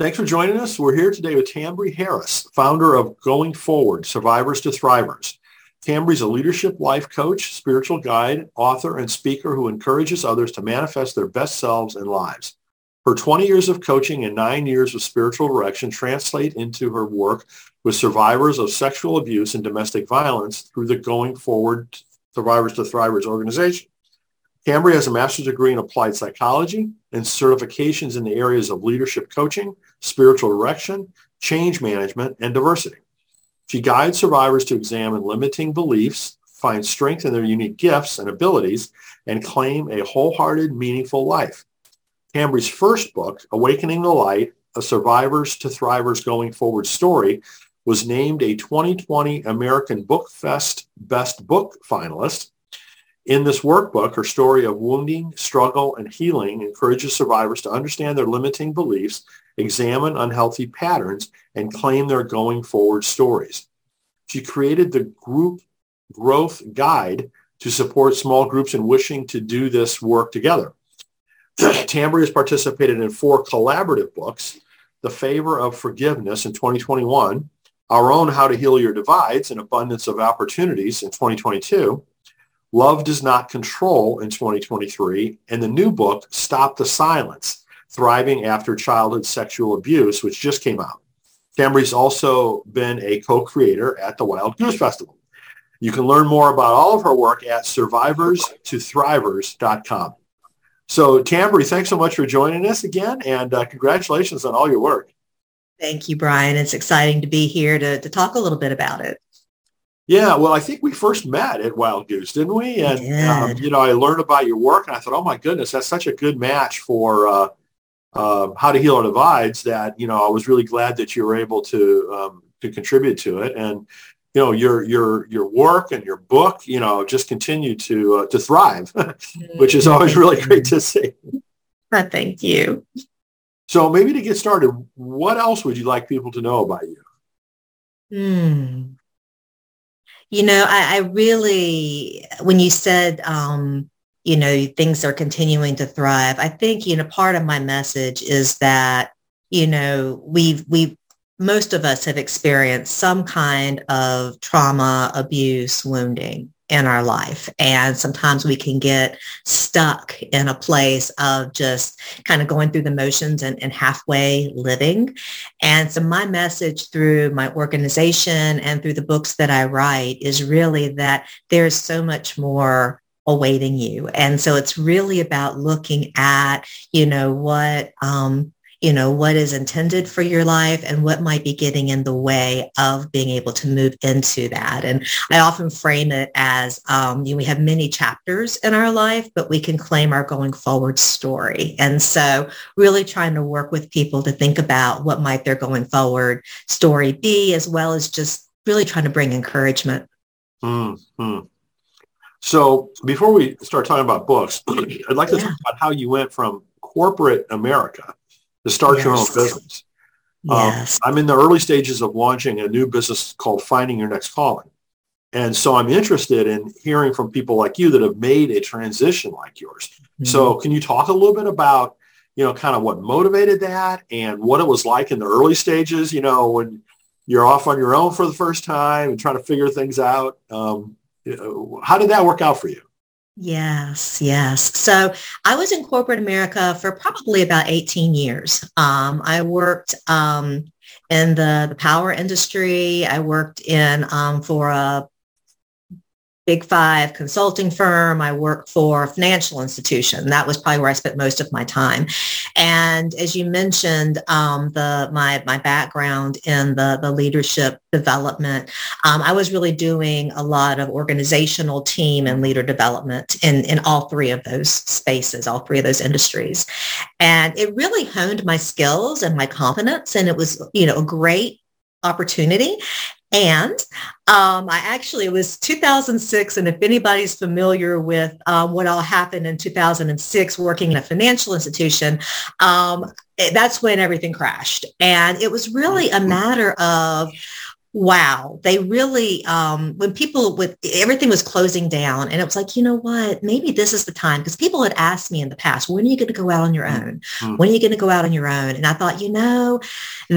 Thanks for joining us. We're here today with Tambry Harris, founder of Going Forward, Survivors to Thrivers. Tambry's a leadership life coach, spiritual guide, author, and speaker who encourages others to manifest their best selves and lives. Her 20 years of coaching and 9 years of spiritual direction translate into her work with survivors of sexual abuse and domestic violence through the Going Forward Survivors to Thrivers organization. Tambry has a master's degree in applied psychology and certifications in the areas of leadership coaching, spiritual direction, change management, and diversity. She guides survivors to examine limiting beliefs, find strength in their unique gifts and abilities, and claim a wholehearted, meaningful life. Tambry's first book, Awakening the Light, A Survivors to Thrivers Going Forward Story, was named a 2020 American Book Fest Best Book finalist. In this workbook, her story of wounding, struggle, and healing encourages survivors to understand their limiting beliefs, examine unhealthy patterns, and claim their going forward stories. She created the Group Growth Guide to support small groups in wishing to do this work together. Tambry has participated in 4 collaborative books, The Favor of Forgiveness in 2021, Our Own How to Heal Your Divides, An Abundance of Opportunities in 2022, Love Does Not Control in 2023, and the new book, Stop the Silence, Thriving After Childhood Sexual Abuse, which just came out. Tambry's also been a co-creator at the Wild Goose Festival. You can learn more about all of her work at SurvivorsToThrivers.com. So, Tambry, thanks so much for joining us again, and congratulations on all your work. Thank you, Brian. It's exciting to be here to talk a little bit about it. Yeah, well, I think we first met at Wild Goose, didn't we? And, I learned about your work, and I thought, oh, my goodness, that's such a good match for How to Heal Our Divides that, I was really glad that you were able to contribute to it. And, your work and your book, just continue to thrive, which is always really great to see. Thank you. So maybe to get started, what else would you like people to know about you? I really, when you said, things are continuing to thrive, I think, part of my message is that, most of us have experienced some kind of trauma, abuse, wounding in our life. And sometimes we can get stuck in a place of just kind of going through the motions and halfway living. And so my message through my organization and through the books that I write is really that there's so much more awaiting you. And so it's really about looking at, what is intended for your life and what might be getting in the way of being able to move into that. And I often frame it as, we have many chapters in our life, but we can claim our going forward story. And so really trying to work with people to think about what might their going forward story be, as well as just really trying to bring encouragement. Mm-hmm. So before we start talking about books, I'd like to talk about how you went from corporate America to start your own business. Yes. I'm in the early stages of launching a new business called Finding Your Next Calling. And so I'm interested in hearing from people like you that have made a transition like yours. Mm-hmm. So can you talk a little bit about, kind of what motivated that and what it was like in the early stages, when you're off on your own for the first time and trying to figure things out? How did that work out for you? Yes. So I was in corporate America for probably about 18 years. I worked in the power industry. I worked in for a Big Five consulting firm. I worked for a financial institution. That was probably where I spent most of my time. And as you mentioned, my background in the leadership development, I was really doing a lot of organizational team and leader development in all three of those spaces, all three of those industries. And it really honed my skills and my confidence. And it was, a great opportunity. And it was 2006, and if anybody's familiar with what all happened in 2006 working in a financial institution, that's when everything crashed. And it was really a matter of wow, they really, when people with everything was closing down, and it was like, you know what, maybe this is the time, because people had asked me in the past, when are you going to go out on your own? When are you going to go out on your own? And I thought, you know, I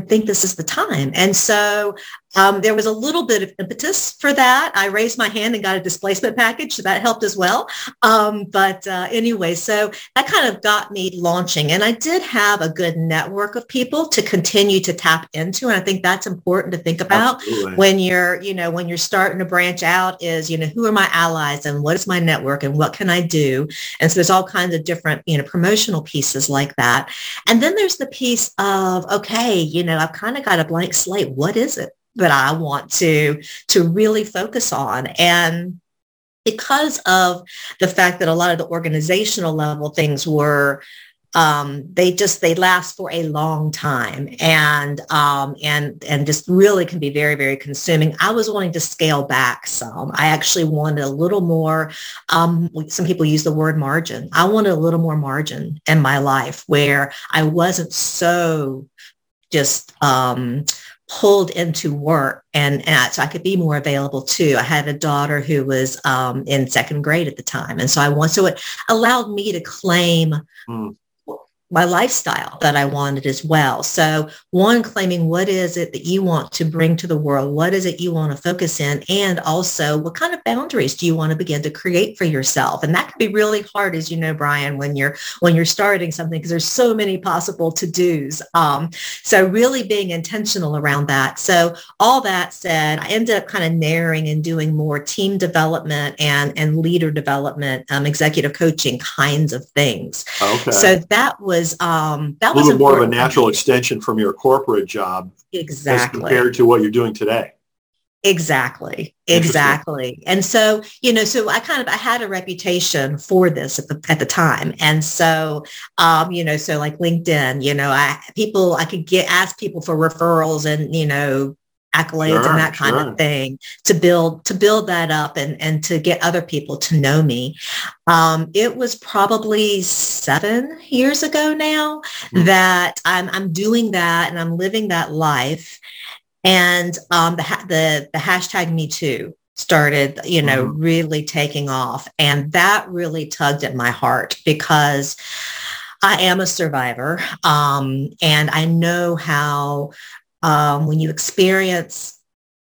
think this is the time. And so there was a little bit of impetus for that. I raised my hand and got a displacement package, so that helped as well. Anyway, so that kind of got me launching, and I did have a good network of people to continue to tap into. And I think that's important to think about. Absolutely. when you're starting to branch out is, you know, who are my allies and what is my network and what can I do? And so there's all kinds of different, you know, promotional pieces like that. And then there's the piece of, okay, you know, I've kind of got a blank slate. What is it that I want to really focus on? And because of the fact that a lot of the organizational level things were, they last for a long time and just really can be very, very consuming. I was wanting to scale back some. I actually wanted a little more, some people use the word margin. I wanted a little more margin in my life where I wasn't so just, pulled into work, and so I could be more available too. I had a daughter who was in second grade at the time, and so it allowed me to claim my lifestyle that I wanted as well. So one, claiming what is it that you want to bring to the world? What is it you want to focus in? And also, what kind of boundaries do you want to begin to create for yourself? And that can be really hard, as you know, Brian, when you're starting something, because there's so many possible to-dos. So really being intentional around that. So all that said, I ended up kind of narrowing and doing more team development and leader development, executive coaching kinds of things. Okay. So that was a little more of a natural extension from your corporate job, exactly, as compared to what you're doing today. Exactly. And so, you know, so I had a reputation for this at the time. And so, so like LinkedIn, you know, I could ask people for referrals and, you know, accolades, sure, and that kind, sure, of thing to build that up and to get other people to know me. It was probably 7 years ago now that I'm doing that and I'm living that life. And the hashtag Me Too started, you know, really taking off. And that really tugged at my heart, because I am a survivor, and I know how, when you experience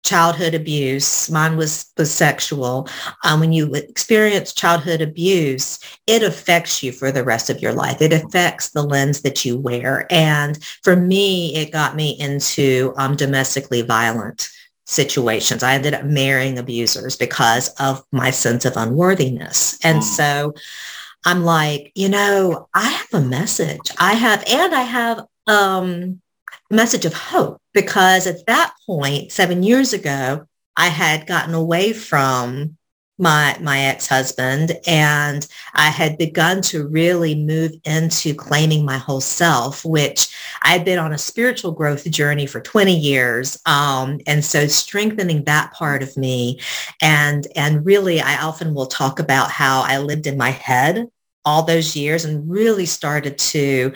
childhood abuse, mine was sexual. When you experience childhood abuse, it affects you for the rest of your life. It affects the lens that you wear. And for me, it got me into domestically violent situations. I ended up marrying abusers because of my sense of unworthiness. And so I'm like, you know, I have a message. I have message of hope, because at that point, 7 years ago, I had gotten away from my ex-husband, and I had begun to really move into claiming my whole self, which I'd been on a spiritual growth journey for 20 years. And so strengthening that part of me, and really, I often will talk about how I lived in my head all those years and really started to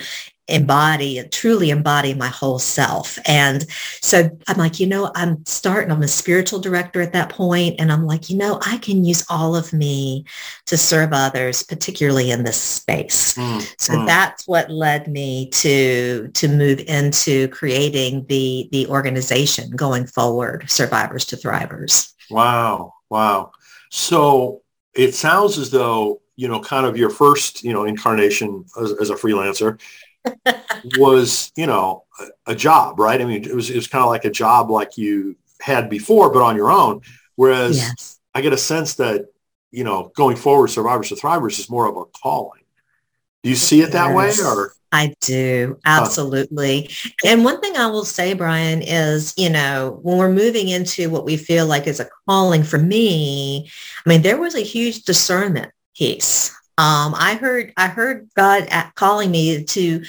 truly embody my whole self. And so I'm like, you know, I'm a spiritual director at that point. And I'm like, you know, I can use all of me to serve others, particularly in this space. So that's what led me to move into creating the organization Going Forward, Survivors to Thrivers. Wow. So it sounds as though, you know, kind of your first, you know, incarnation as a freelancer was, you know, a job, right? I mean, it was kind of like a job like you had before, but on your own. Whereas, yes, I get a sense that, you know, Going Forward, Survivors to Thrivers is more of a calling. Do you see it that way? Or I do. Absolutely. And one thing I will say, Brian, is, you know, when we're moving into what we feel like is a calling, for me, I mean, there was a huge discernment piece. I heard God calling me to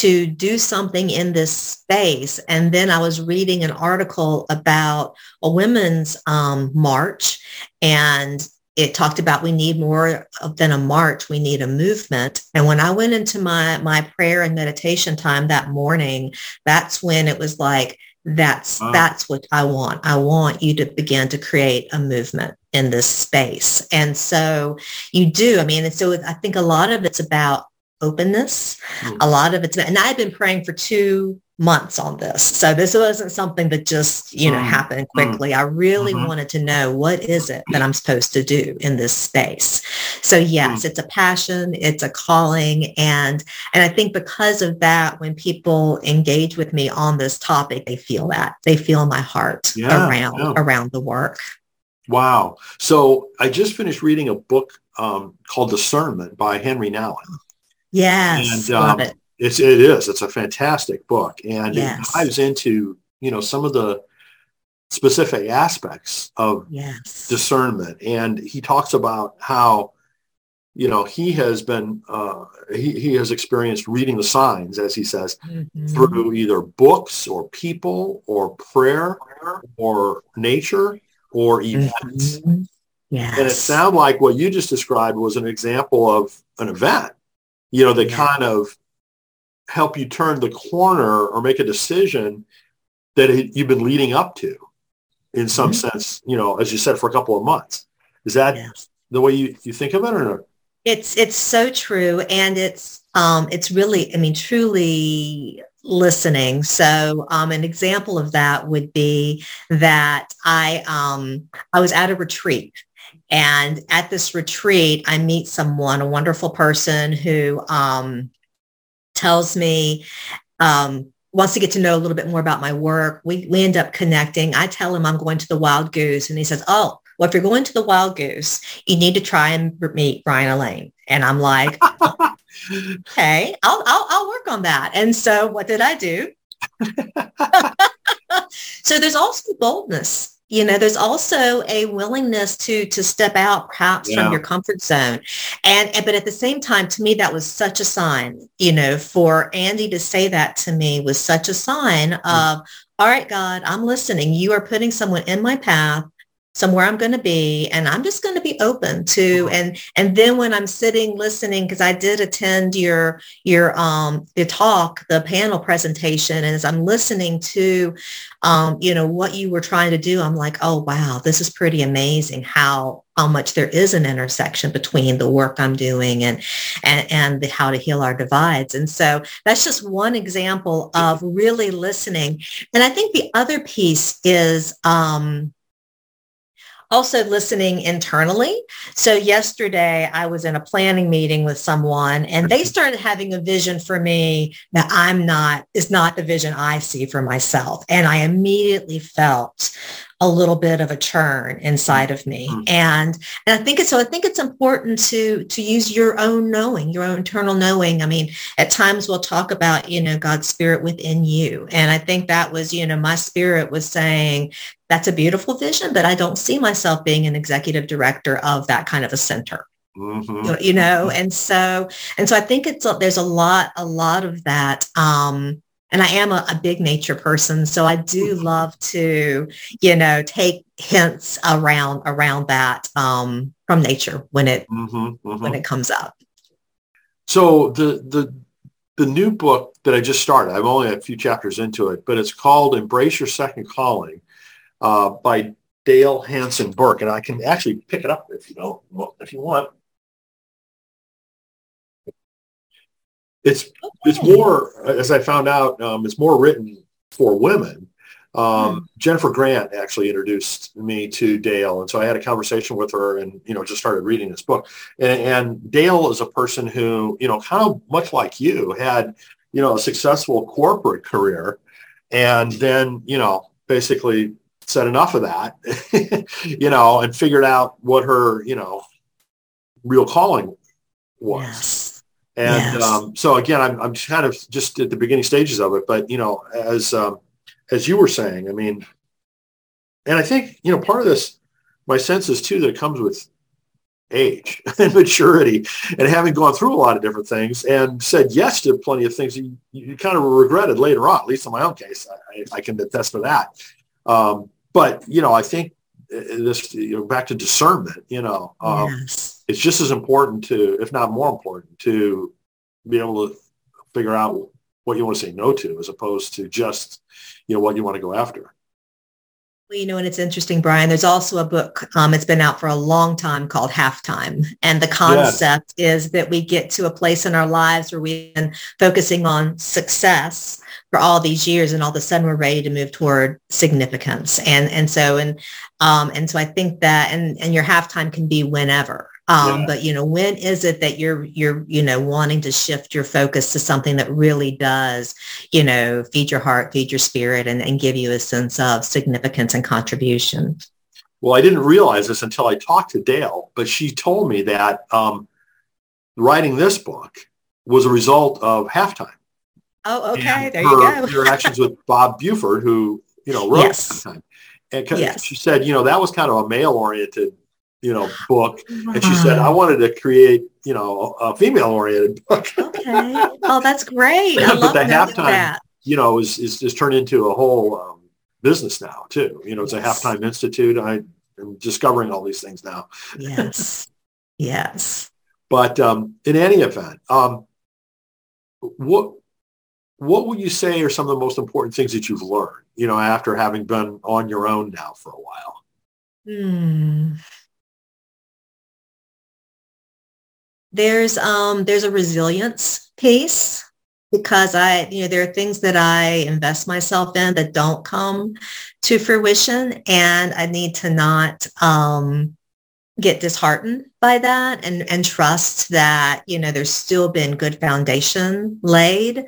do something in this space. And then I was reading an article about a women's march, and it talked about we need more than a march. We need a movement. And when I went into my prayer and meditation time that morning, that's when it was like, That's what I want. I want you to begin to create a movement in this space. And so you do. I mean, and so I think a lot of it's about openness. Mm. A lot of it's, and I've been praying for 2 months on this. So this wasn't something that just, happened quickly. I really wanted to know, what is it that I'm supposed to do in this space? So yes, it's a passion, it's a calling. And I think because of that, when people engage with me on this topic, they feel that. They feel my heart around the work. Wow. So I just finished reading a book called Discernment by Henri Nouwen. Yes. And, love it. It is. It's a fantastic book. And it dives into, some of the specific aspects of discernment. And he talks about how, he has been, he has experienced reading the signs, as he says, through either books or people or prayer or nature or events. Mm-hmm. Yes. And it sounded like what you just described was an example of an event, that kind of help you turn the corner or make a decision that you've been leading up to in some sense, as you said, for a couple of months. Is that the way you think of it or not? It's so true. And it's really, truly listening. So an example of that would be that I was at a retreat. And at this retreat, I meet someone, a wonderful person who, tells me, wants to get to know a little bit more about my work. We end up connecting. I tell him I'm going to the Wild Goose. And he says, oh, well, if you're going to the Wild Goose, you need to try and meet Brian Elaine. And I'm like, okay, I'll work on that. And so what did I do? So there's also boldness. There's also a willingness to step out perhaps from your comfort zone. But at the same time, to me, that was such a sign, for Andy to say that to me was such a sign of, all right, God, I'm listening. You are putting someone in my path, somewhere I'm going to be, and I'm just going to be open to, and then when I'm sitting listening, because I did attend your talk, the panel presentation, and as I'm listening to, what you were trying to do, I'm like, oh, wow, this is pretty amazing how much there is an intersection between the work I'm doing and the how to heal our divides. And so that's just one example of really listening. And I think the other piece is, also listening internally. So yesterday I was in a planning meeting with someone and they started having a vision for me that is not the vision I see for myself. And I immediately felt a little bit of a churn inside of me. And I think it's important to use your own knowing, your own internal knowing. At times we'll talk about, God's spirit within you. And I think that was, my spirit was saying, that's a beautiful vision, but I don't see myself being an executive director of that kind of a center. Mm-hmm. And so I think there's a lot of that, and I am a big nature person, so I do love to, take hints around that from nature when it when it comes up. So the new book that I just started, I'm only a few chapters into it, but it's called Embrace Your Second Calling by Dale Hanson Burke, and I can actually pick it up if you want. It's more, as I found out, it's more written for women. Jennifer Grant actually introduced me to Dale, and so I had a conversation with her and, just started reading this book. And Dale is a person who, kind of much like you, had, a successful corporate career and then, basically said enough of that, and figured out what her, real calling was. Yes. And so again, I'm kind of just at the beginning stages of it, but as you were saying, and I think part of this, my sense is too that it comes with age and maturity, and having gone through a lot of different things and said yes to plenty of things you kind of regretted later on. At least in my own case, I can attest to that. But I think this back to discernment, it's just as important to, if not more important, to be able to figure out what you want to say no to, as opposed to just, you know, what you want to go after. Well, you know, and it's interesting, Brian, there's also a book, it's been out for a long time, called Halftime. And the concept is that we get to a place in our lives where we've been focusing on success for all these years, and all of a sudden we're ready to move toward significance. And so I think that, and your halftime can be whenever. But, you know, when is it that you're, you know, wanting to shift your focus to something that really does, you know, feed your heart, feed your spirit, and give you a sense of significance and contribution? Well, I didn't realize this until I talked to Dale, but she told me that writing this book was a result of Halftime. Oh, okay. There you go. Interactions with Bob Buford, who, you know, wrote Halftime. And she said, you know, that was kind of a male-oriented, you know, book. And she said, I wanted to create, you know, a female-oriented book. Okay. Oh, that's great. I love the Halftime, that, you know, is turned into a whole business now, too. You know, it's a Halftime Institute. I am discovering all these things now. Yes. But in any event, what would you say are some of the most important things that you've learned, you know, after having been on your own now for a while? There's a resilience piece, because there are things that I invest myself in that don't come to fruition, and I need to not get disheartened by that, and trust that, you know, there's still been good foundation laid.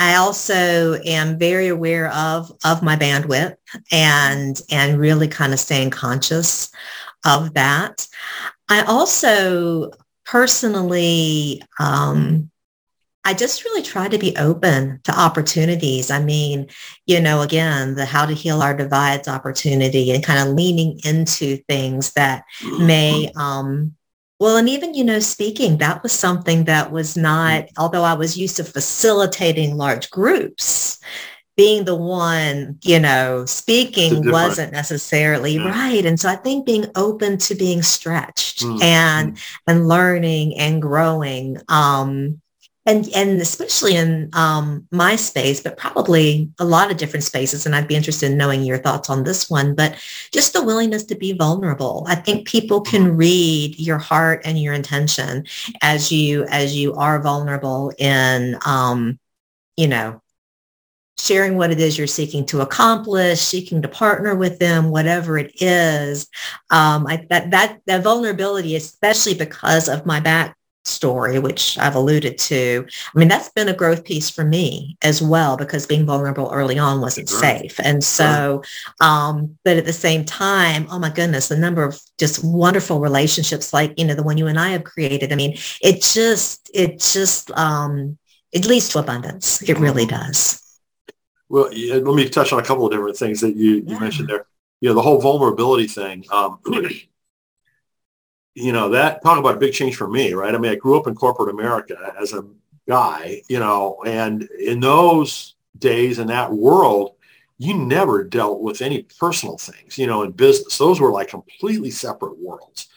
I also am very aware of my bandwidth and really kind of staying conscious of that. I also personally, I just really try to be open to opportunities. I mean, you know, again, the How to Heal Our Divides opportunity, and kind of leaning into things that may, and even, you know, speaking, that was something that was not, although I was used to facilitating large groups, being the one, you know, speaking wasn't necessarily right. And so I think being open to being stretched and learning and growing, and especially in my space, but probably a lot of different spaces. And I'd be interested in knowing your thoughts on this one, but just the willingness to be vulnerable. I think people can read your heart and your intention as you are vulnerable in, you know, sharing what it is you're seeking to accomplish, seeking to partner with them, whatever it is. That vulnerability, especially because of my backstory, which I've alluded to, I mean, that's been a growth piece for me as well, because being vulnerable early on wasn't safe. And so, but at the same time, oh my goodness, the number of just wonderful relationships, like, you know, the one you and I have created. I mean, it leads to abundance. It really does. Well, let me touch on a couple of different things that you mentioned there. You know, the whole vulnerability thing, you know, that, talk about a big change for me, right? I mean, I grew up in corporate America as a guy, you know, and in those days, in that world, you never dealt with any personal things, you know, in business. Those were like completely separate worlds.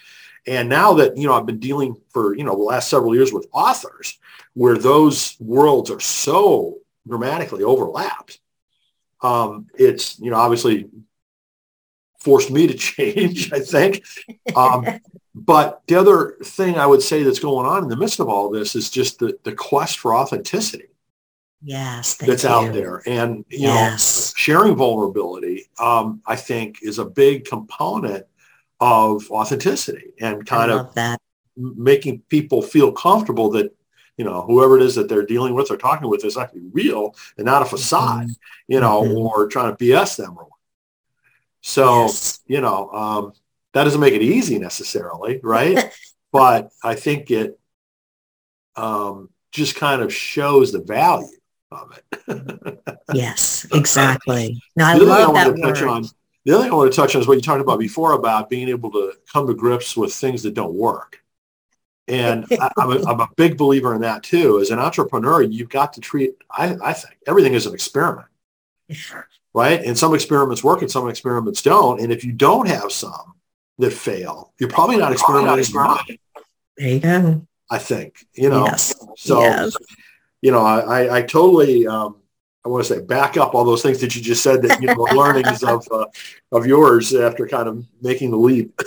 And now that, you know, I've been dealing for, you know, the last several years with authors, where those worlds are so dramatically overlapped, it's, you know, obviously forced me to change, I think. But the other thing I would say that's going on in the midst of all this is just the quest for authenticity. Yes, that's out there. And, you know, sharing vulnerability, I think, is a big component of authenticity, and kind of making people feel comfortable that, you know, whoever it is that they're dealing with or talking with is actually real and not a facade, you know, or trying to BS them. So, you know, that doesn't make it easy necessarily, right? But I think it just kind of shows the value of it. Yes, exactly. No, I love that word. The other thing I want to touch on is what you talked about before, about being able to come to grips with things that don't work. And I'm a big believer in that too. As an entrepreneur, you've got to treat, I think, everything as an experiment, right? And some experiments work and some experiments don't. And if you don't have some that fail, you're probably not experimenting. There you go. I think, you know, so you know, I totally, I want to say back up all those things that you just said, that, you know, learnings of yours after kind of making the leap.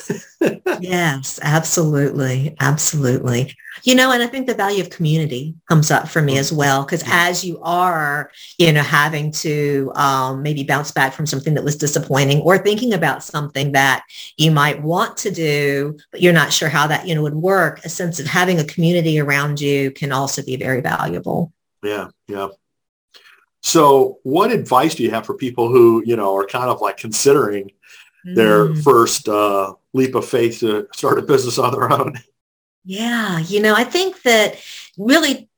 Yes, absolutely. Absolutely. You know, and I think the value of community comes up for me as well, because as you are, you know, having to maybe bounce back from something that was disappointing, or thinking about something that you might want to do, but you're not sure how that, you know, would work, a sense of having a community around you can also be very valuable. Yeah. Yeah. So what advice do you have for people who, you know, are kind of like considering their first leap of faith to start a business on their own? Yeah. You know, I think that really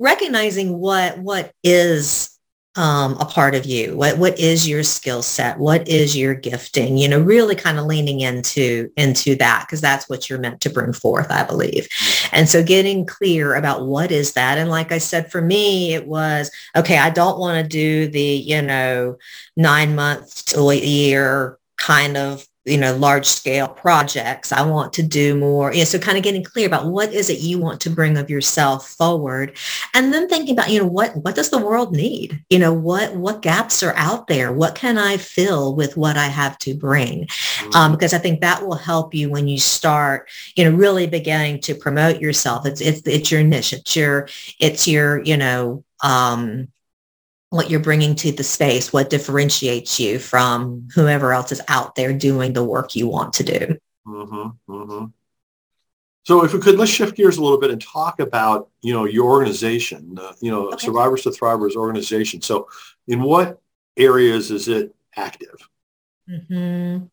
recognizing what is a part of you, what is your skill set, what is your gifting, you know, really kind of leaning into that, because that's what you're meant to bring forth, I believe. And so getting clear about what is that. And like I said, for me, it was, okay, I don't want to do the, you know, 9 months to a year kind of, you know, large scale projects. I want to do more. You know, so kind of getting clear about what is it you want to bring of yourself forward. And then thinking about, you know, what does the world need? You know, what gaps are out there? What can I fill with what I have to bring? Because I think that will help you when you start, you know, really beginning to promote yourself. It's your niche. It's your, you know, what you're bringing to the space, what differentiates you from whoever else is out there doing the work you want to do. Mm-hmm, mm-hmm. So if we could, let's shift gears a little bit and talk about, you know, your organization, you know, okay. Survivors to Thrivers organization. So in what areas is it active? Mm-hmm.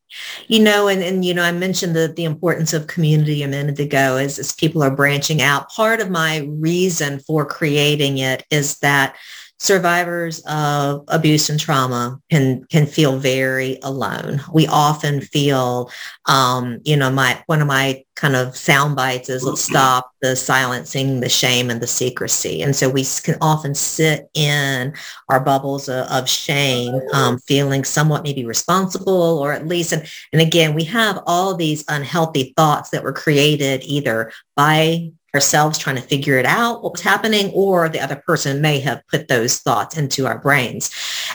You know, and, you know, I mentioned the importance of community a minute ago as people are branching out. Part of my reason for creating it is that survivors of abuse and trauma can feel very alone. We often feel, you know, one of my kind of sound bites is let's stop the silencing, the shame, and the secrecy. And so we can often sit in our bubbles of shame, feeling somewhat maybe responsible, or at least, and again, we have all these unhealthy thoughts that were created either by ourselves trying to figure it out what was happening, or the other person may have put those thoughts into our brains.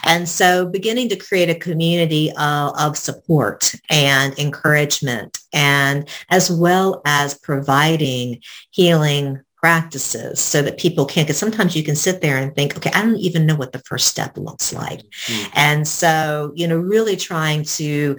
And so beginning to create a community of support and encouragement, and as well as providing healing practices so that people can, because sometimes you can sit there and think, okay, I don't even know what the first step looks like. Mm-hmm. And so, you know, really trying to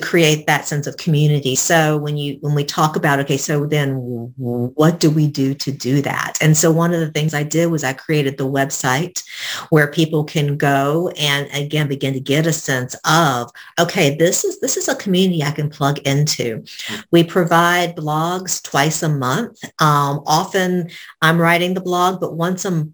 create that sense of community. So when we talk about, okay, so then what do we do to do that? And so one of the things I did was I created the website where people can go and again, begin to get a sense of, okay, this is a community I can plug into. We provide blogs twice a month. Often I'm writing the blog, but once a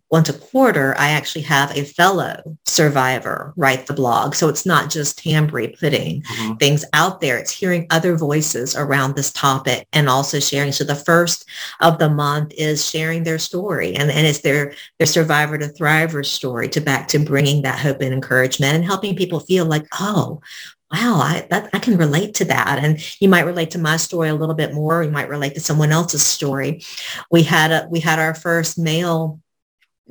quarter, I actually have a fellow survivor write the blog. So it's not just Tambry putting things out there. It's hearing other voices around this topic and also sharing. So the first of the month is sharing their story, and it's their survivor to thriver story back to bringing that hope and encouragement and helping people feel like, oh, wow, I can relate to that. And you might relate to my story a little bit more. You might relate to someone else's story. We had our first male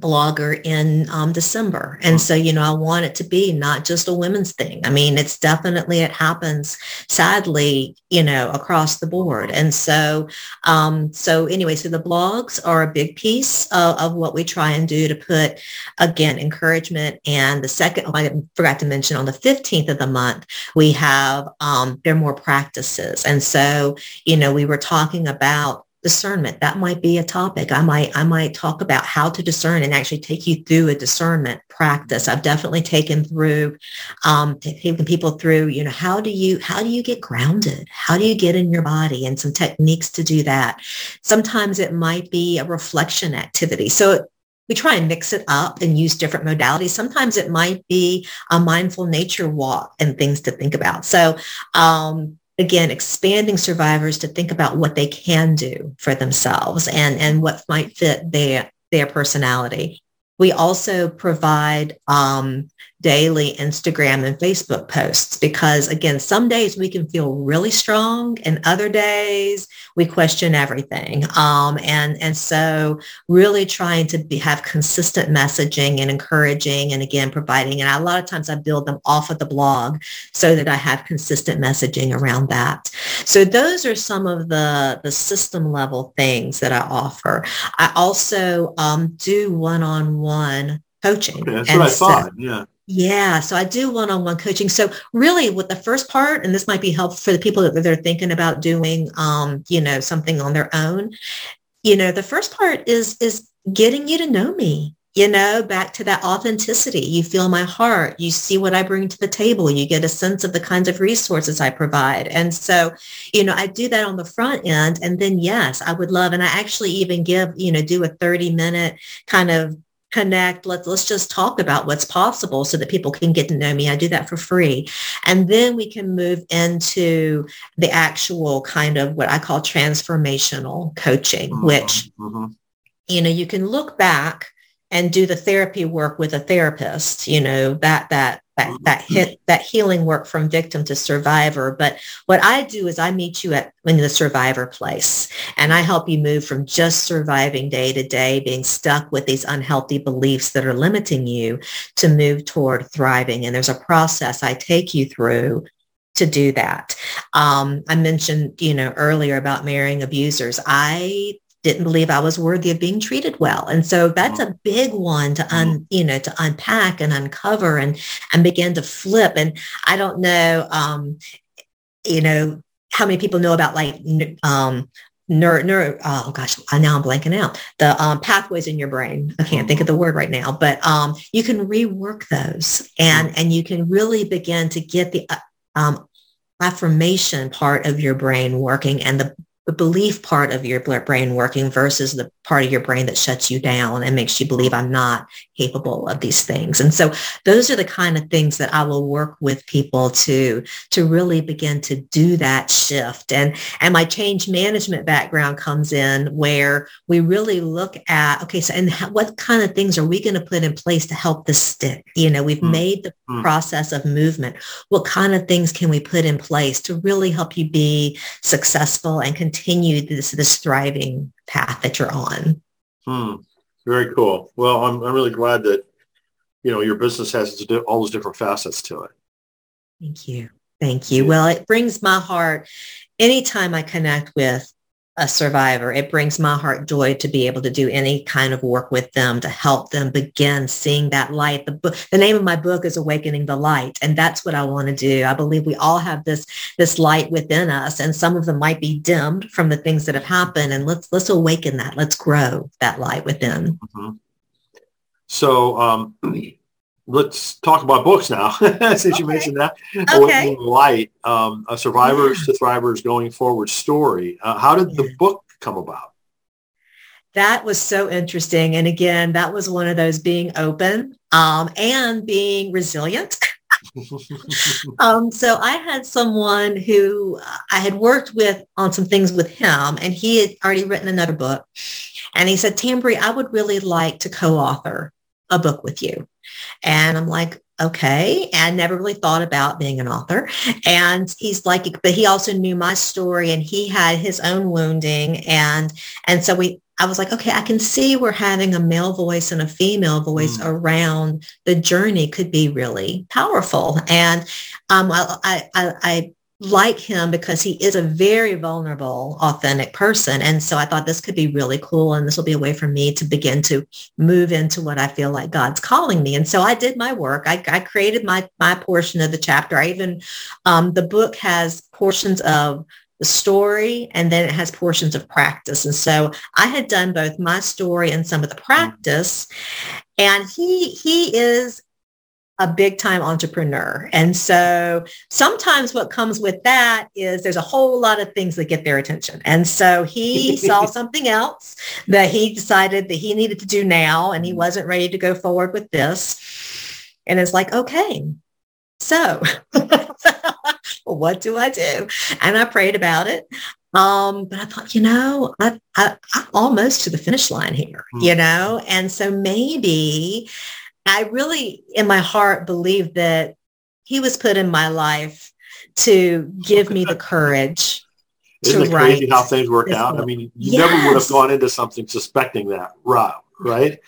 blogger in December. And so, you know, I want it to be not just a women's thing. I mean, it happens sadly, you know, across the board. And so, so the blogs are a big piece of what we try and do to put, again, encouragement. And the second, I forgot to mention, on the 15th of the month, we have, there are more practices. And so, you know, we were talking about discernment. That might be a topic. I might talk about how to discern and actually take you through a discernment practice. I've definitely taken people through, you know, how do you get grounded? How do you get in your body, and some techniques to do that. Sometimes it might be a reflection activity. So we try and mix it up and use different modalities. Sometimes it might be a mindful nature walk and things to think about. So, again, expanding survivors to think about what they can do for themselves and what might fit their personality. We also provide daily Instagram and Facebook posts, because again, some days we can feel really strong and other days we question everything. And so really trying to have consistent messaging and encouraging, and again, providing, and a lot of times I build them off of the blog so that I have consistent messaging around that. So those are some of the system level things that I offer. I also do one-on-one coaching. Okay, that's what I thought. Yeah. So I do one-on-one coaching. So really with the first part, and this might be helpful for the people that they're thinking about doing, something on their own, the first part is getting you to know me, back to that authenticity. You feel my heart. You see what I bring to the table. You get a sense of the kinds of resources I provide. And so, I do that on the front end. And then, yes, I would love, and I actually even give, do a 30-minute kind of connect. Let's just talk about what's possible so that people can get to know me. I do that for free. And then we can move into the actual kind of what I call transformational coaching, which, you can look back and do the therapy work with a therapist, that healing work from victim to survivor. But what I do is I meet you in the survivor place, and I help you move from just surviving day to day, being stuck with these unhealthy beliefs that are limiting you, to move toward thriving. And there's a process I take you through to do that. I mentioned, earlier about marrying abusers. I didn't believe I was worthy of being treated well. And so that's a big one to unpack and uncover and begin to flip. And I don't know, how many people know about now I'm blanking out, the pathways in your brain. I can't think of the word right now, but you can rework those and you can really begin to get the affirmation part of your brain working and the belief part of your brain working versus the part of your brain that shuts you down and makes you believe I'm not capable of these things. And so those are the kind of things that I will work with people to really begin to do that shift. And my change management background comes in, where we really look at, what kind of things are we going to put in place to help this stick? We've made the process of movement. What kind of things can we put in place to really help you be successful and continue this thriving path that you're on? Very cool. Well, I'm really glad that your business has all those different facets to it. Thank you. Well, it brings my heart, anytime I connect with a survivor, it brings my heart joy to be able to do any kind of work with them to help them begin seeing that light. The name of my book is Awakening the Light, and that's what I want to do. I believe we all have this light within us, and some of them might be dimmed from the things that have happened. And let's awaken that. Let's grow that light within. So let's talk about books now. Since you mentioned that, Awakening the Light, a Survivors to Thrivers Going Forward story. How did the book come about? That was so interesting. And again, that was one of those being open and being resilient. So I had someone who I had worked with on some things with him, and he had already written another book. And he said, Tambry, I would really like to co-author a book with you. And I'm like, okay. And never really thought about being an author. And he's like, but he also knew my story, and he had his own wounding. And so I was like, okay, I can see we're having a male voice and a female voice around the journey could be really powerful. And I like him because he is a very vulnerable, authentic person. And so I thought this could be really cool, and this will be a way for me to begin to move into what I feel like God's calling me. And so I did my work. I created my portion of the chapter. I even, the book has portions of the story, and then it has portions of practice. And so I had done both my story and some of the practice, and he is a big time entrepreneur. And so sometimes what comes with that is there's a whole lot of things that get their attention. And so he saw something else that he decided that he needed to do now, and he wasn't ready to go forward with this. And it's like, okay, so what do I do? And I prayed about it. But I thought, I'm almost to the finish line here, and so maybe I really, in my heart, believe that he was put in my life to give me the courage to write. Isn't it crazy how things work out? I mean, you never would have gone into something suspecting that, Rob, right?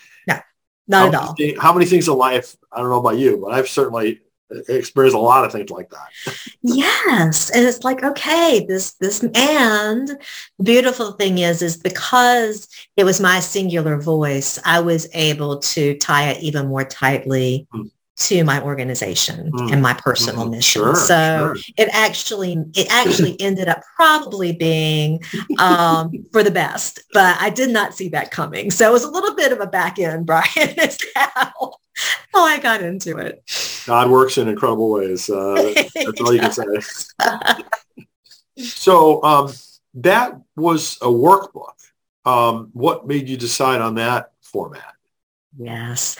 No, not at all. How many things in life, I don't know about you, but I've certainly experienced a lot of things like that. Yes. And it's like, okay, this, and the beautiful thing is because it was my singular voice, I was able to tie it even more tightly to my organization and my personal mission. Sure, so it actually ended up probably being for the best, but I did not see that coming. So it was a little bit of a back end, Brian, is how I got into it. God works in incredible ways. That's all you can say. So that was a workbook. What made you decide on that format? Yes.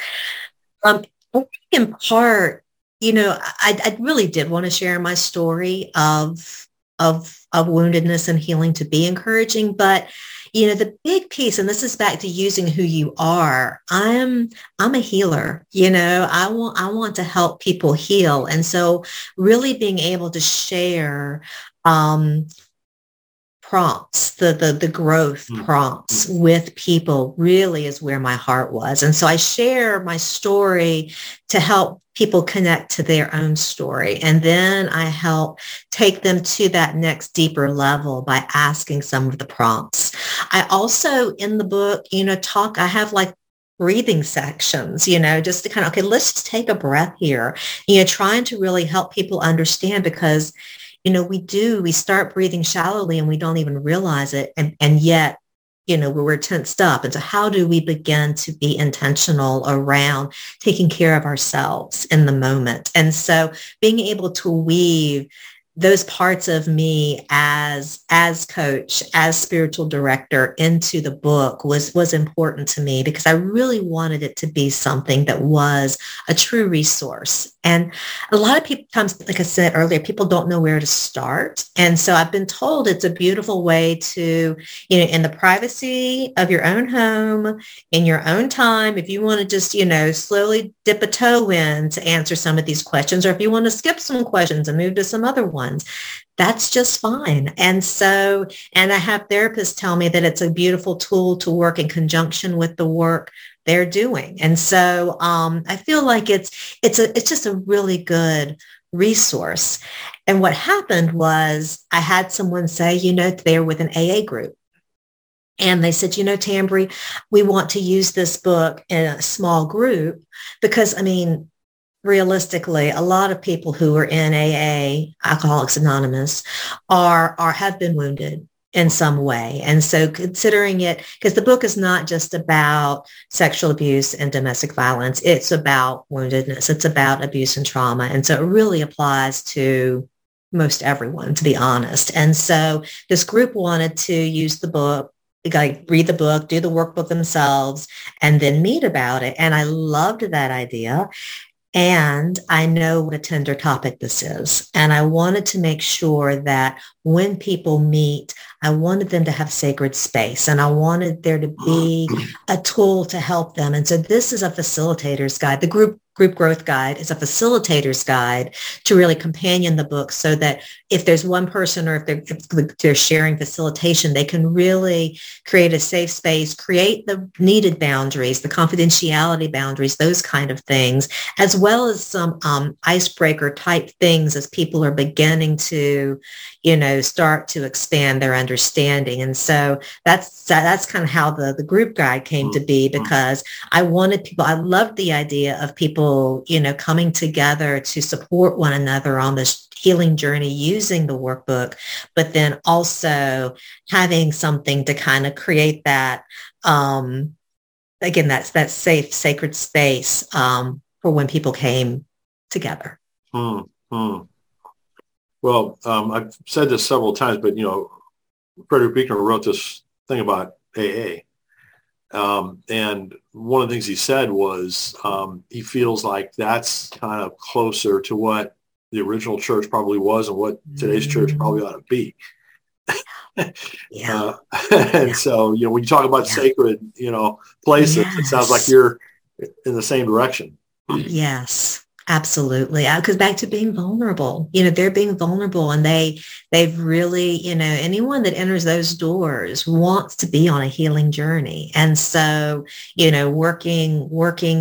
In part, you know, I really did want to share my story of woundedness and healing to be encouraging. But, you know, the big piece, and this is back to using who you are. I'm a healer, you know, I want to help people heal. And so really being able to share, prompts, the growth prompts with people really is where my heart was. And so I share my story to help people connect to their own story. And then I help take them to that next deeper level by asking some of the prompts. I also in the book, you know, I have like breathing sections, you know, just to kind of, okay, let's just take a breath here, you know, trying to really help people understand because, you know, we start breathing shallowly and we don't even realize it. And yet, you know, we're tensed up. And so how do we begin to be intentional around taking care of ourselves in the moment? And so being able to weave those parts of me as coach, as spiritual director into the book was important to me because I really wanted it to be something that was a true resource. And a lot of people, like I said earlier, people don't know where to start. And so I've been told it's a beautiful way to, you know, in the privacy of your own home, in your own time, if you want to just, you know, slowly dip a toe in to answer some of these questions, or if you want to skip some questions and move to some other ones, that's just fine. And so, and I have therapists tell me that it's a beautiful tool to work in conjunction with the work they're doing. And so I feel like it's just a really good resource. And what happened was I had someone say, you know, they're with an AA group. And they said, you know, Tambry, we want to use this book in a small group because, I mean, realistically, a lot of people who are in AA, Alcoholics Anonymous, have been wounded in some way. And so considering it, because the book is not just about sexual abuse and domestic violence, it's about woundedness, it's about abuse and trauma. And so it really applies to most everyone, to be honest. And so this group wanted to use the book, like read the book, do the workbook themselves, and then meet about it. And I loved that idea. And I know what a tender topic this is. And I wanted to make sure that when people meet, I wanted them to have sacred space and I wanted there to be a tool to help them. And so this is a facilitator's guide. The group growth guide is a facilitator's guide to really companion the book so that if there's one person or if they're sharing facilitation, they can really create a safe space, create the needed boundaries, the confidentiality boundaries, those kind of things, as well as some icebreaker type things as people are beginning to, you know, start to expand their understanding. And so that's kind of how the group guide came to be, because I loved the idea of people, you know, coming together to support one another on this healing journey using the workbook, but then also having something to kind of create that, again, that's that safe, sacred space for when people came together. Well, I've said this several times, but, you know, Frederick Buechner wrote this thing about AA. And one of the things he said was he feels like that's kind of closer to what the original church probably was and what today's church probably ought to be. And so, you know, when you talk about sacred, you know, places, it sounds like you're in the same direction. Yes, absolutely. It goes back to being vulnerable. You know, they're being vulnerable, and they've really, you know, anyone that enters those doors wants to be on a healing journey. And so, you know, working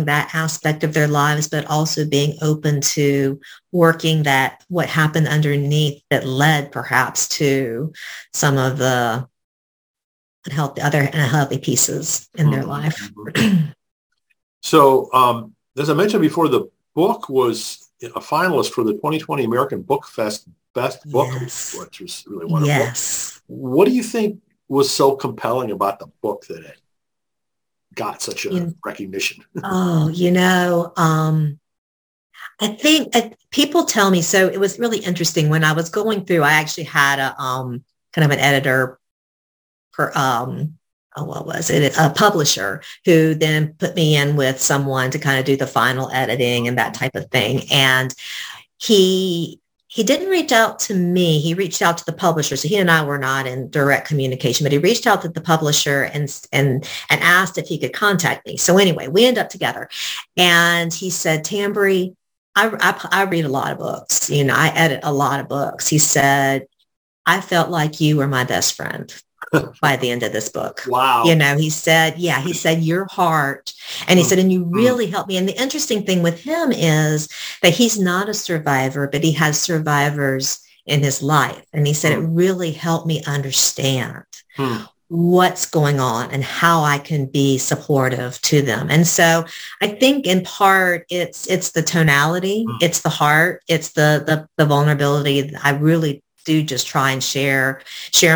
that aspect of their lives, but also being open to working that what happened underneath that led perhaps to some of the unhealthy pieces in their life. So, as I mentioned before, the book was a finalist for the 2020 American Book Fest Best Book, which was really wonderful. Yes. What do you think was so compelling about the book that it got such a recognition? Oh, you know, I think people tell me, so it was really interesting when I was going through, I actually had a kind of an editor for, a publisher who then put me in with someone to kind of do the final editing and that type of thing. And he didn't reach out to me. He reached out to the publisher. So he and I were not in direct communication, but he reached out to the publisher and asked if he could contact me. So anyway, we end up together, and he said, Tambry, I read a lot of books. You know, I edit a lot of books. He said, I felt like you were my best friend by the end of this book. Wow. You know, he said, your heart. And he said, and you really helped me. And the interesting thing with him is that he's not a survivor, but he has survivors in his life. And he said, it really helped me understand what's going on and how I can be supportive to them. And so I think in part it's the tonality, it's the heart, it's the vulnerability. I really do just try and share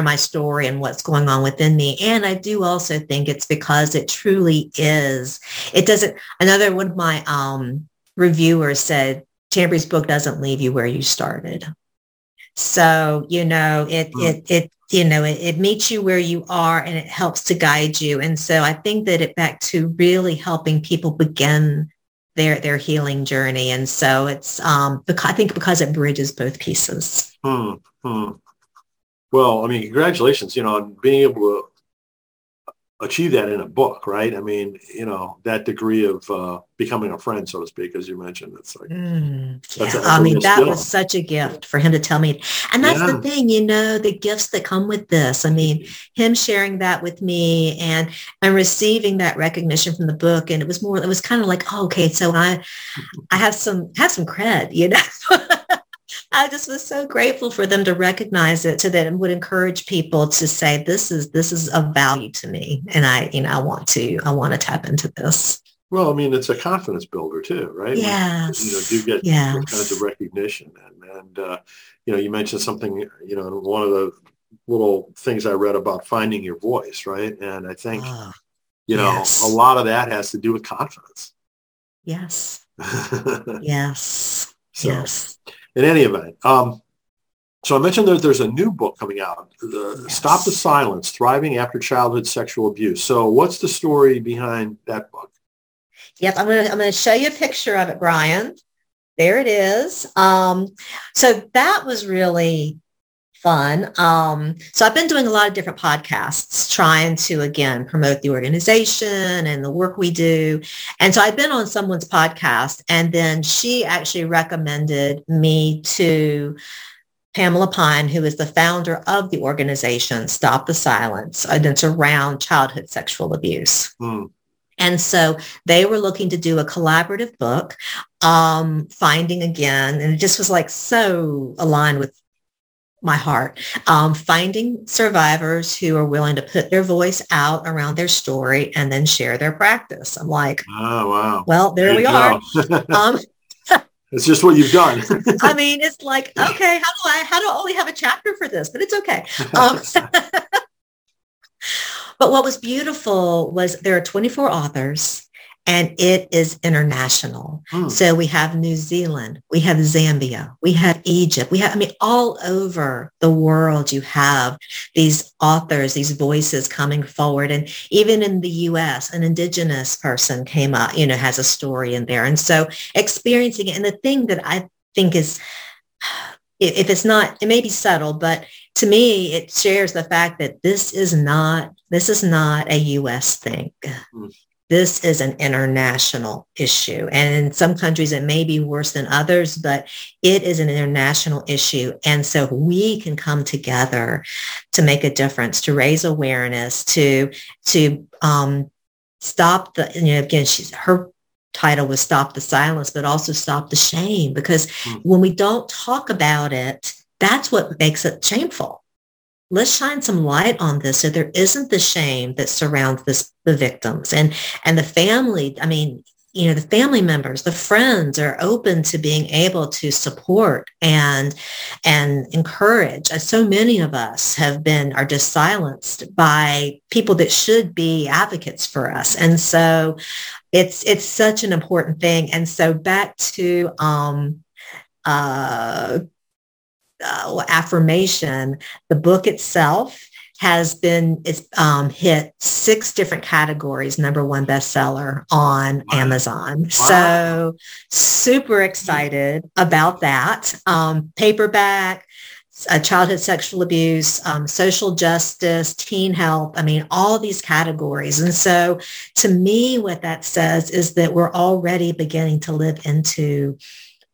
my story and what's going on within me. And I do also think it's because it truly is. It doesn't, another one of my reviewers said, Tambry's book doesn't leave you where you started. So, you know, it meets you where you are, and it helps to guide you. And so I think that it back to really helping people begin their healing journey. And so it's, I think because it bridges both pieces. Well, I mean, congratulations, you know, on being able to achieve that in a book, right? I mean, you know, that degree of becoming a friend, so to speak, as you mentioned. It's like, that was such a gift for him to tell me. And that's the thing, you know, the gifts that come with this. I mean, him sharing that with me and receiving that recognition from the book. And it was kind of like, oh, okay, so I have some cred, you know. I just was so grateful for them to recognize it, so that it would encourage people to say, this is of value to me. And I want to tap into this. Well, I mean, it's a confidence builder too, right? Yes. You do get different kinds of recognition. And you know, you mentioned something, you know, one of the little things I read about finding your voice, right? And I think, a lot of that has to do with confidence. Yes. Yes. So. Yes. In any event, so I mentioned that there's a new book coming out, Stop the Silence, Thriving After Childhood Sexual Abuse. So what's the story behind that book? Yep, I'm going to show you a picture of it, Brian. There it is. So that was really fun. So I've been doing a lot of different podcasts, trying to, again, promote the organization and the work we do. And so I've been on someone's podcast, and then she actually recommended me to Pamela Pine, who is the founder of the organization, Stop the Silence, and it's around childhood sexual abuse. And so they were looking to do a collaborative book, Finding again, and it just was like so aligned with my heart, finding survivors who are willing to put their voice out around their story and then share their practice. I'm like, oh, wow. Well, there we are. It's just what you've done. I mean, it's like, okay, how do I only have a chapter for this? But it's okay. But what was beautiful was there are 24 authors, and it is international. So we have New Zealand, we have Zambia, we have Egypt, we have, I mean, all over the world, you have these authors, these voices coming forward. And even in the U.S., an indigenous person came up, you know, has a story in there. And so experiencing it. And the thing that I think is, if it's not, it may be subtle, but to me, it shares the fact that this is not a U.S. thing. This is an international issue. And in some countries, it may be worse than others, but it is an international issue. And so we can come together to make a difference, to raise awareness, to stop the, again, her title was Stop the Silence, but also stop the shame. Because when we don't talk about it, that's what makes it shameful. Let's shine some light on this so there isn't the shame that surrounds this, the victims and the family. I mean, the family members, the friends are open to being able to support and encourage. So many of us are just silenced by people that should be advocates for us. And so it's such an important thing. And so back to, affirmation, the book itself has been, hit 6 different categories, #1 bestseller on Amazon. Wow. So super excited about that. Paperback, childhood sexual abuse, social justice, teen health, all these categories. And so to me, what that says is that we're already beginning to live into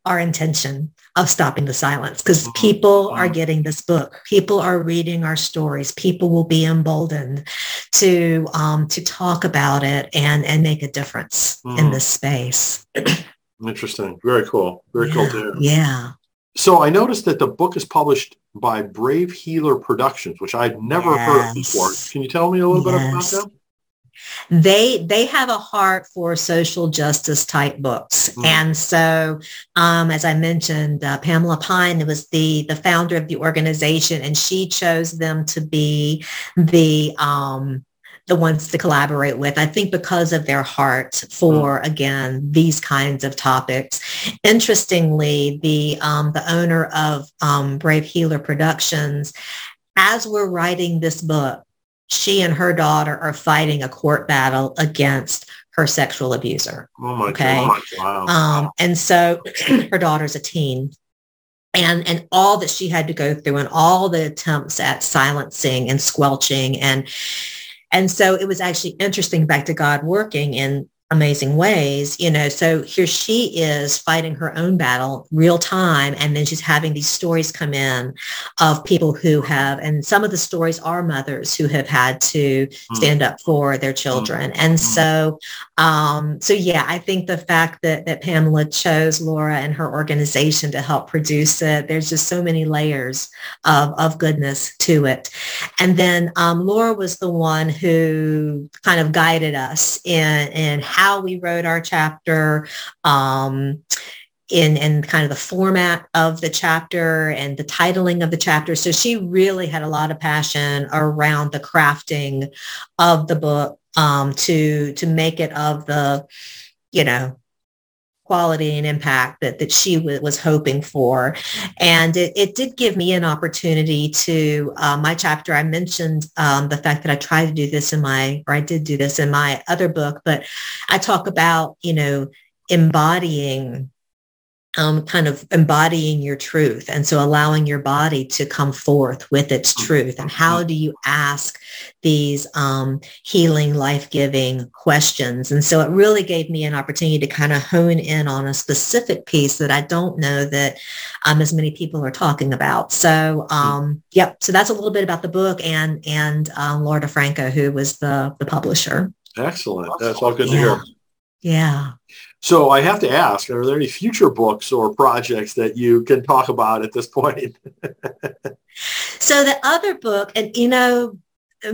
our intention of stopping the silence, because people are getting this book. People are reading our stories. People will be emboldened to talk about it and make a difference in this space. Interesting. Very cool. Very cool to hear. Yeah. So I noticed that the book is published by Brave Healer Productions, which I'd never heard of before. Can you tell me a little bit about that? They have a heart for social justice type books. And so, as I mentioned, Pamela Pine was the founder of the organization, and she chose them to be the ones to collaborate with, I think, because of their heart for, again, these kinds of topics. Interestingly, the owner of Brave Healer Productions, as we're writing this book, she and her daughter are fighting a court battle against her sexual abuser. Oh my God. Wow. And so her daughter's a teen. And all that she had to go through and all the attempts at silencing and squelching. And so it was actually interesting, back to God working in amazing ways, so here she is fighting her own battle real time. And then she's having these stories come in of people who have, and some of the stories are mothers who have had to stand up for their children. And so, I think the fact that Pamela chose Laura and her organization to help produce it, there's just so many layers of goodness to it. And then Laura was the one who kind of guided us in how we wrote our chapter, in kind of the format of the chapter and the titling of the chapter. So she really had a lot of passion around the crafting of the book, to make it of the, quality and impact that she was hoping for. And it did give me an opportunity to, my chapter, I mentioned the fact that I did do this in my other book, but I talk about, embodying your truth. And so allowing your body to come forth with its truth. And how do you ask these healing, life-giving questions? And so it really gave me an opportunity to kind of hone in on a specific piece that I don't know that as many people are talking about. So, so that's a little bit about the book and Laura DeFranco, who was the publisher. Excellent. That's all good to hear. Yeah. So I have to ask, are there any future books or projects that you can talk about at this point? So the other book, and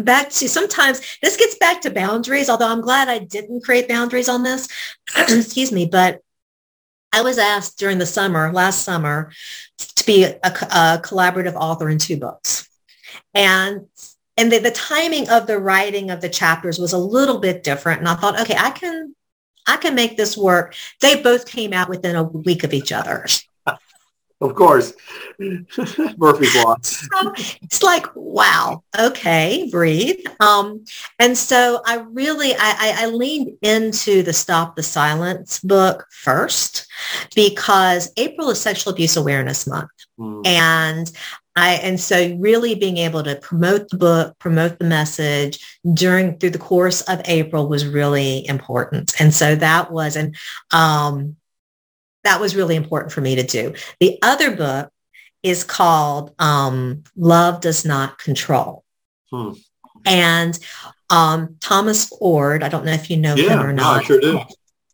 back to, sometimes this gets back to boundaries, although I'm glad I didn't create boundaries on this. Excuse me. But I was asked during the summer, last summer, to be a collaborative author in 2 books. And the timing of the writing of the chapters was a little bit different. And I thought, okay, I can make this work. They both came out within a week of each other. Of course. Murphy's Law. So it's like, wow. Okay. Breathe. And so I really, I leaned into the Stop the Silence book first, because April is Sexual Abuse Awareness Month. And And so really being able to promote the book, promote the message through the course of April was really important. And so that was really important for me to do. The other book is called Love Does Not Control. Hmm. And Thomas Ord, I don't know if you know him or not. Yeah, I sure do.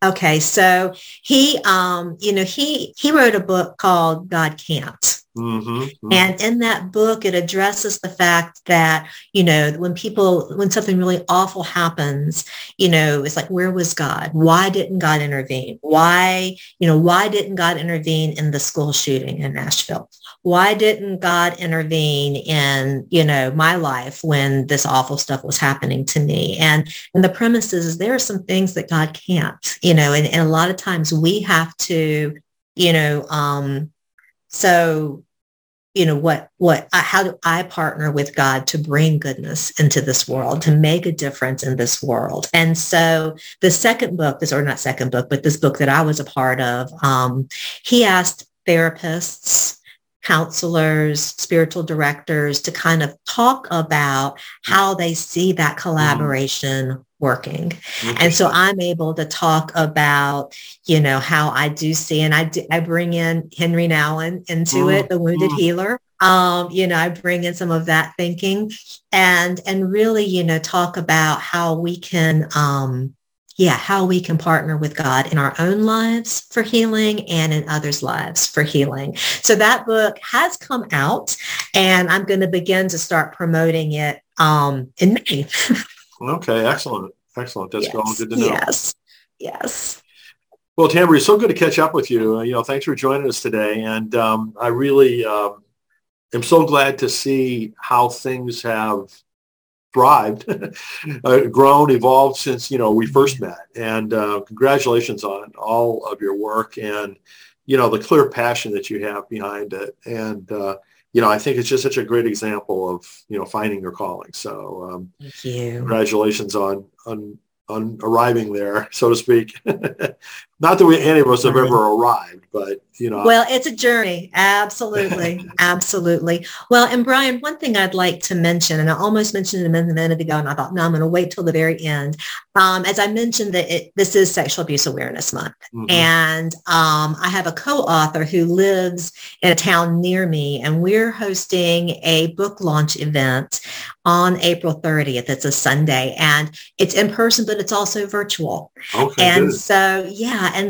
Okay, so he wrote a book called God Can't. Mm-hmm, mm-hmm. And in that book, it addresses the fact that, you know, when something really awful happens, you know, it's like, where was God? Why didn't God intervene? Why didn't God intervene in the school shooting in Nashville? Why didn't God intervene in, you know, my life when this awful stuff was happening to me? And the premise is there are some things that God can't, you know, and a lot of times we have to, you know, so, you know, how do I partner with God to bring goodness into this world, to make a difference in this world? And so the second book, this book that I was a part of, he asked therapists, counselors, spiritual directors to kind of talk about how they see that collaboration working. And so I'm able to talk about, you know, how I do see, and I bring in Henri Nouwen into it, the wounded healer. You know, I bring in some of that thinking and really, you know, talk about how we can, how we can partner with God in our own lives for healing and in others' lives for healing. So that book has come out, and I'm going to begin to start promoting it in May. Okay, excellent. That's all good to know. Yes. Well, Tambry, so good to catch up with you. You know, thanks for joining us today, and I really am so glad to see how things have thrived, grown, evolved since, you know, we first met. And congratulations on all of your work and, you know, the clear passion that you have behind it. And you know, I think it's just such a great example of, you know, finding your calling. So thank you. Congratulations on arriving there, so to speak. Not that any of us have ever arrived, but, you know. Well, it's a journey. Absolutely. Absolutely. Well, and Brian, one thing I'd like to mention, and I almost mentioned it a minute ago, and I thought, no, I'm going to wait till the very end. As I mentioned, that this is Sexual Abuse Awareness Month. Mm-hmm. And I have a co-author who lives in a town near me, and we're hosting a book launch event on April 30th. It's a Sunday, and it's in person, but it's also virtual. Okay, and good.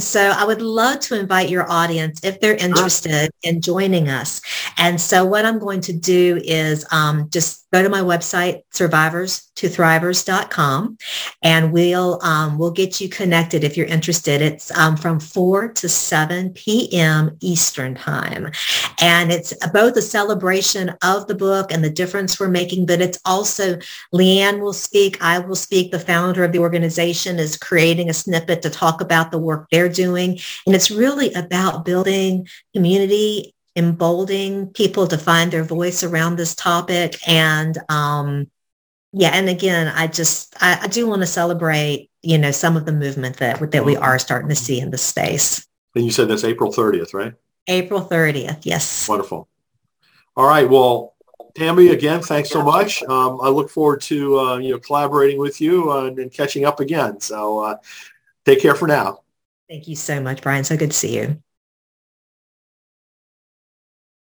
So I would love to invite your audience if they're interested in joining us. And so what I'm going to do is just go to my website, SurvivorsToThrivers.com, and we'll get you connected if you're interested. It's from 4 to 7 p.m. Eastern time. And it's both a celebration of the book and the difference we're making, but it's also Leanne will speak, I will speak, the founder of the organization is creating a snippet to talk about the work they're doing. And it's really about building community, emboldening people to find their voice around this topic. And and again, I do want to celebrate, you know, some of the movement that we are starting to see in the space. And you said that's April 30th, right? April 30th, yes. Wonderful. All right. Well, Tambry, again, thanks so much. I look forward to collaborating with you and catching up again. So take care for now. Thank you so much, Brian. So good to see you.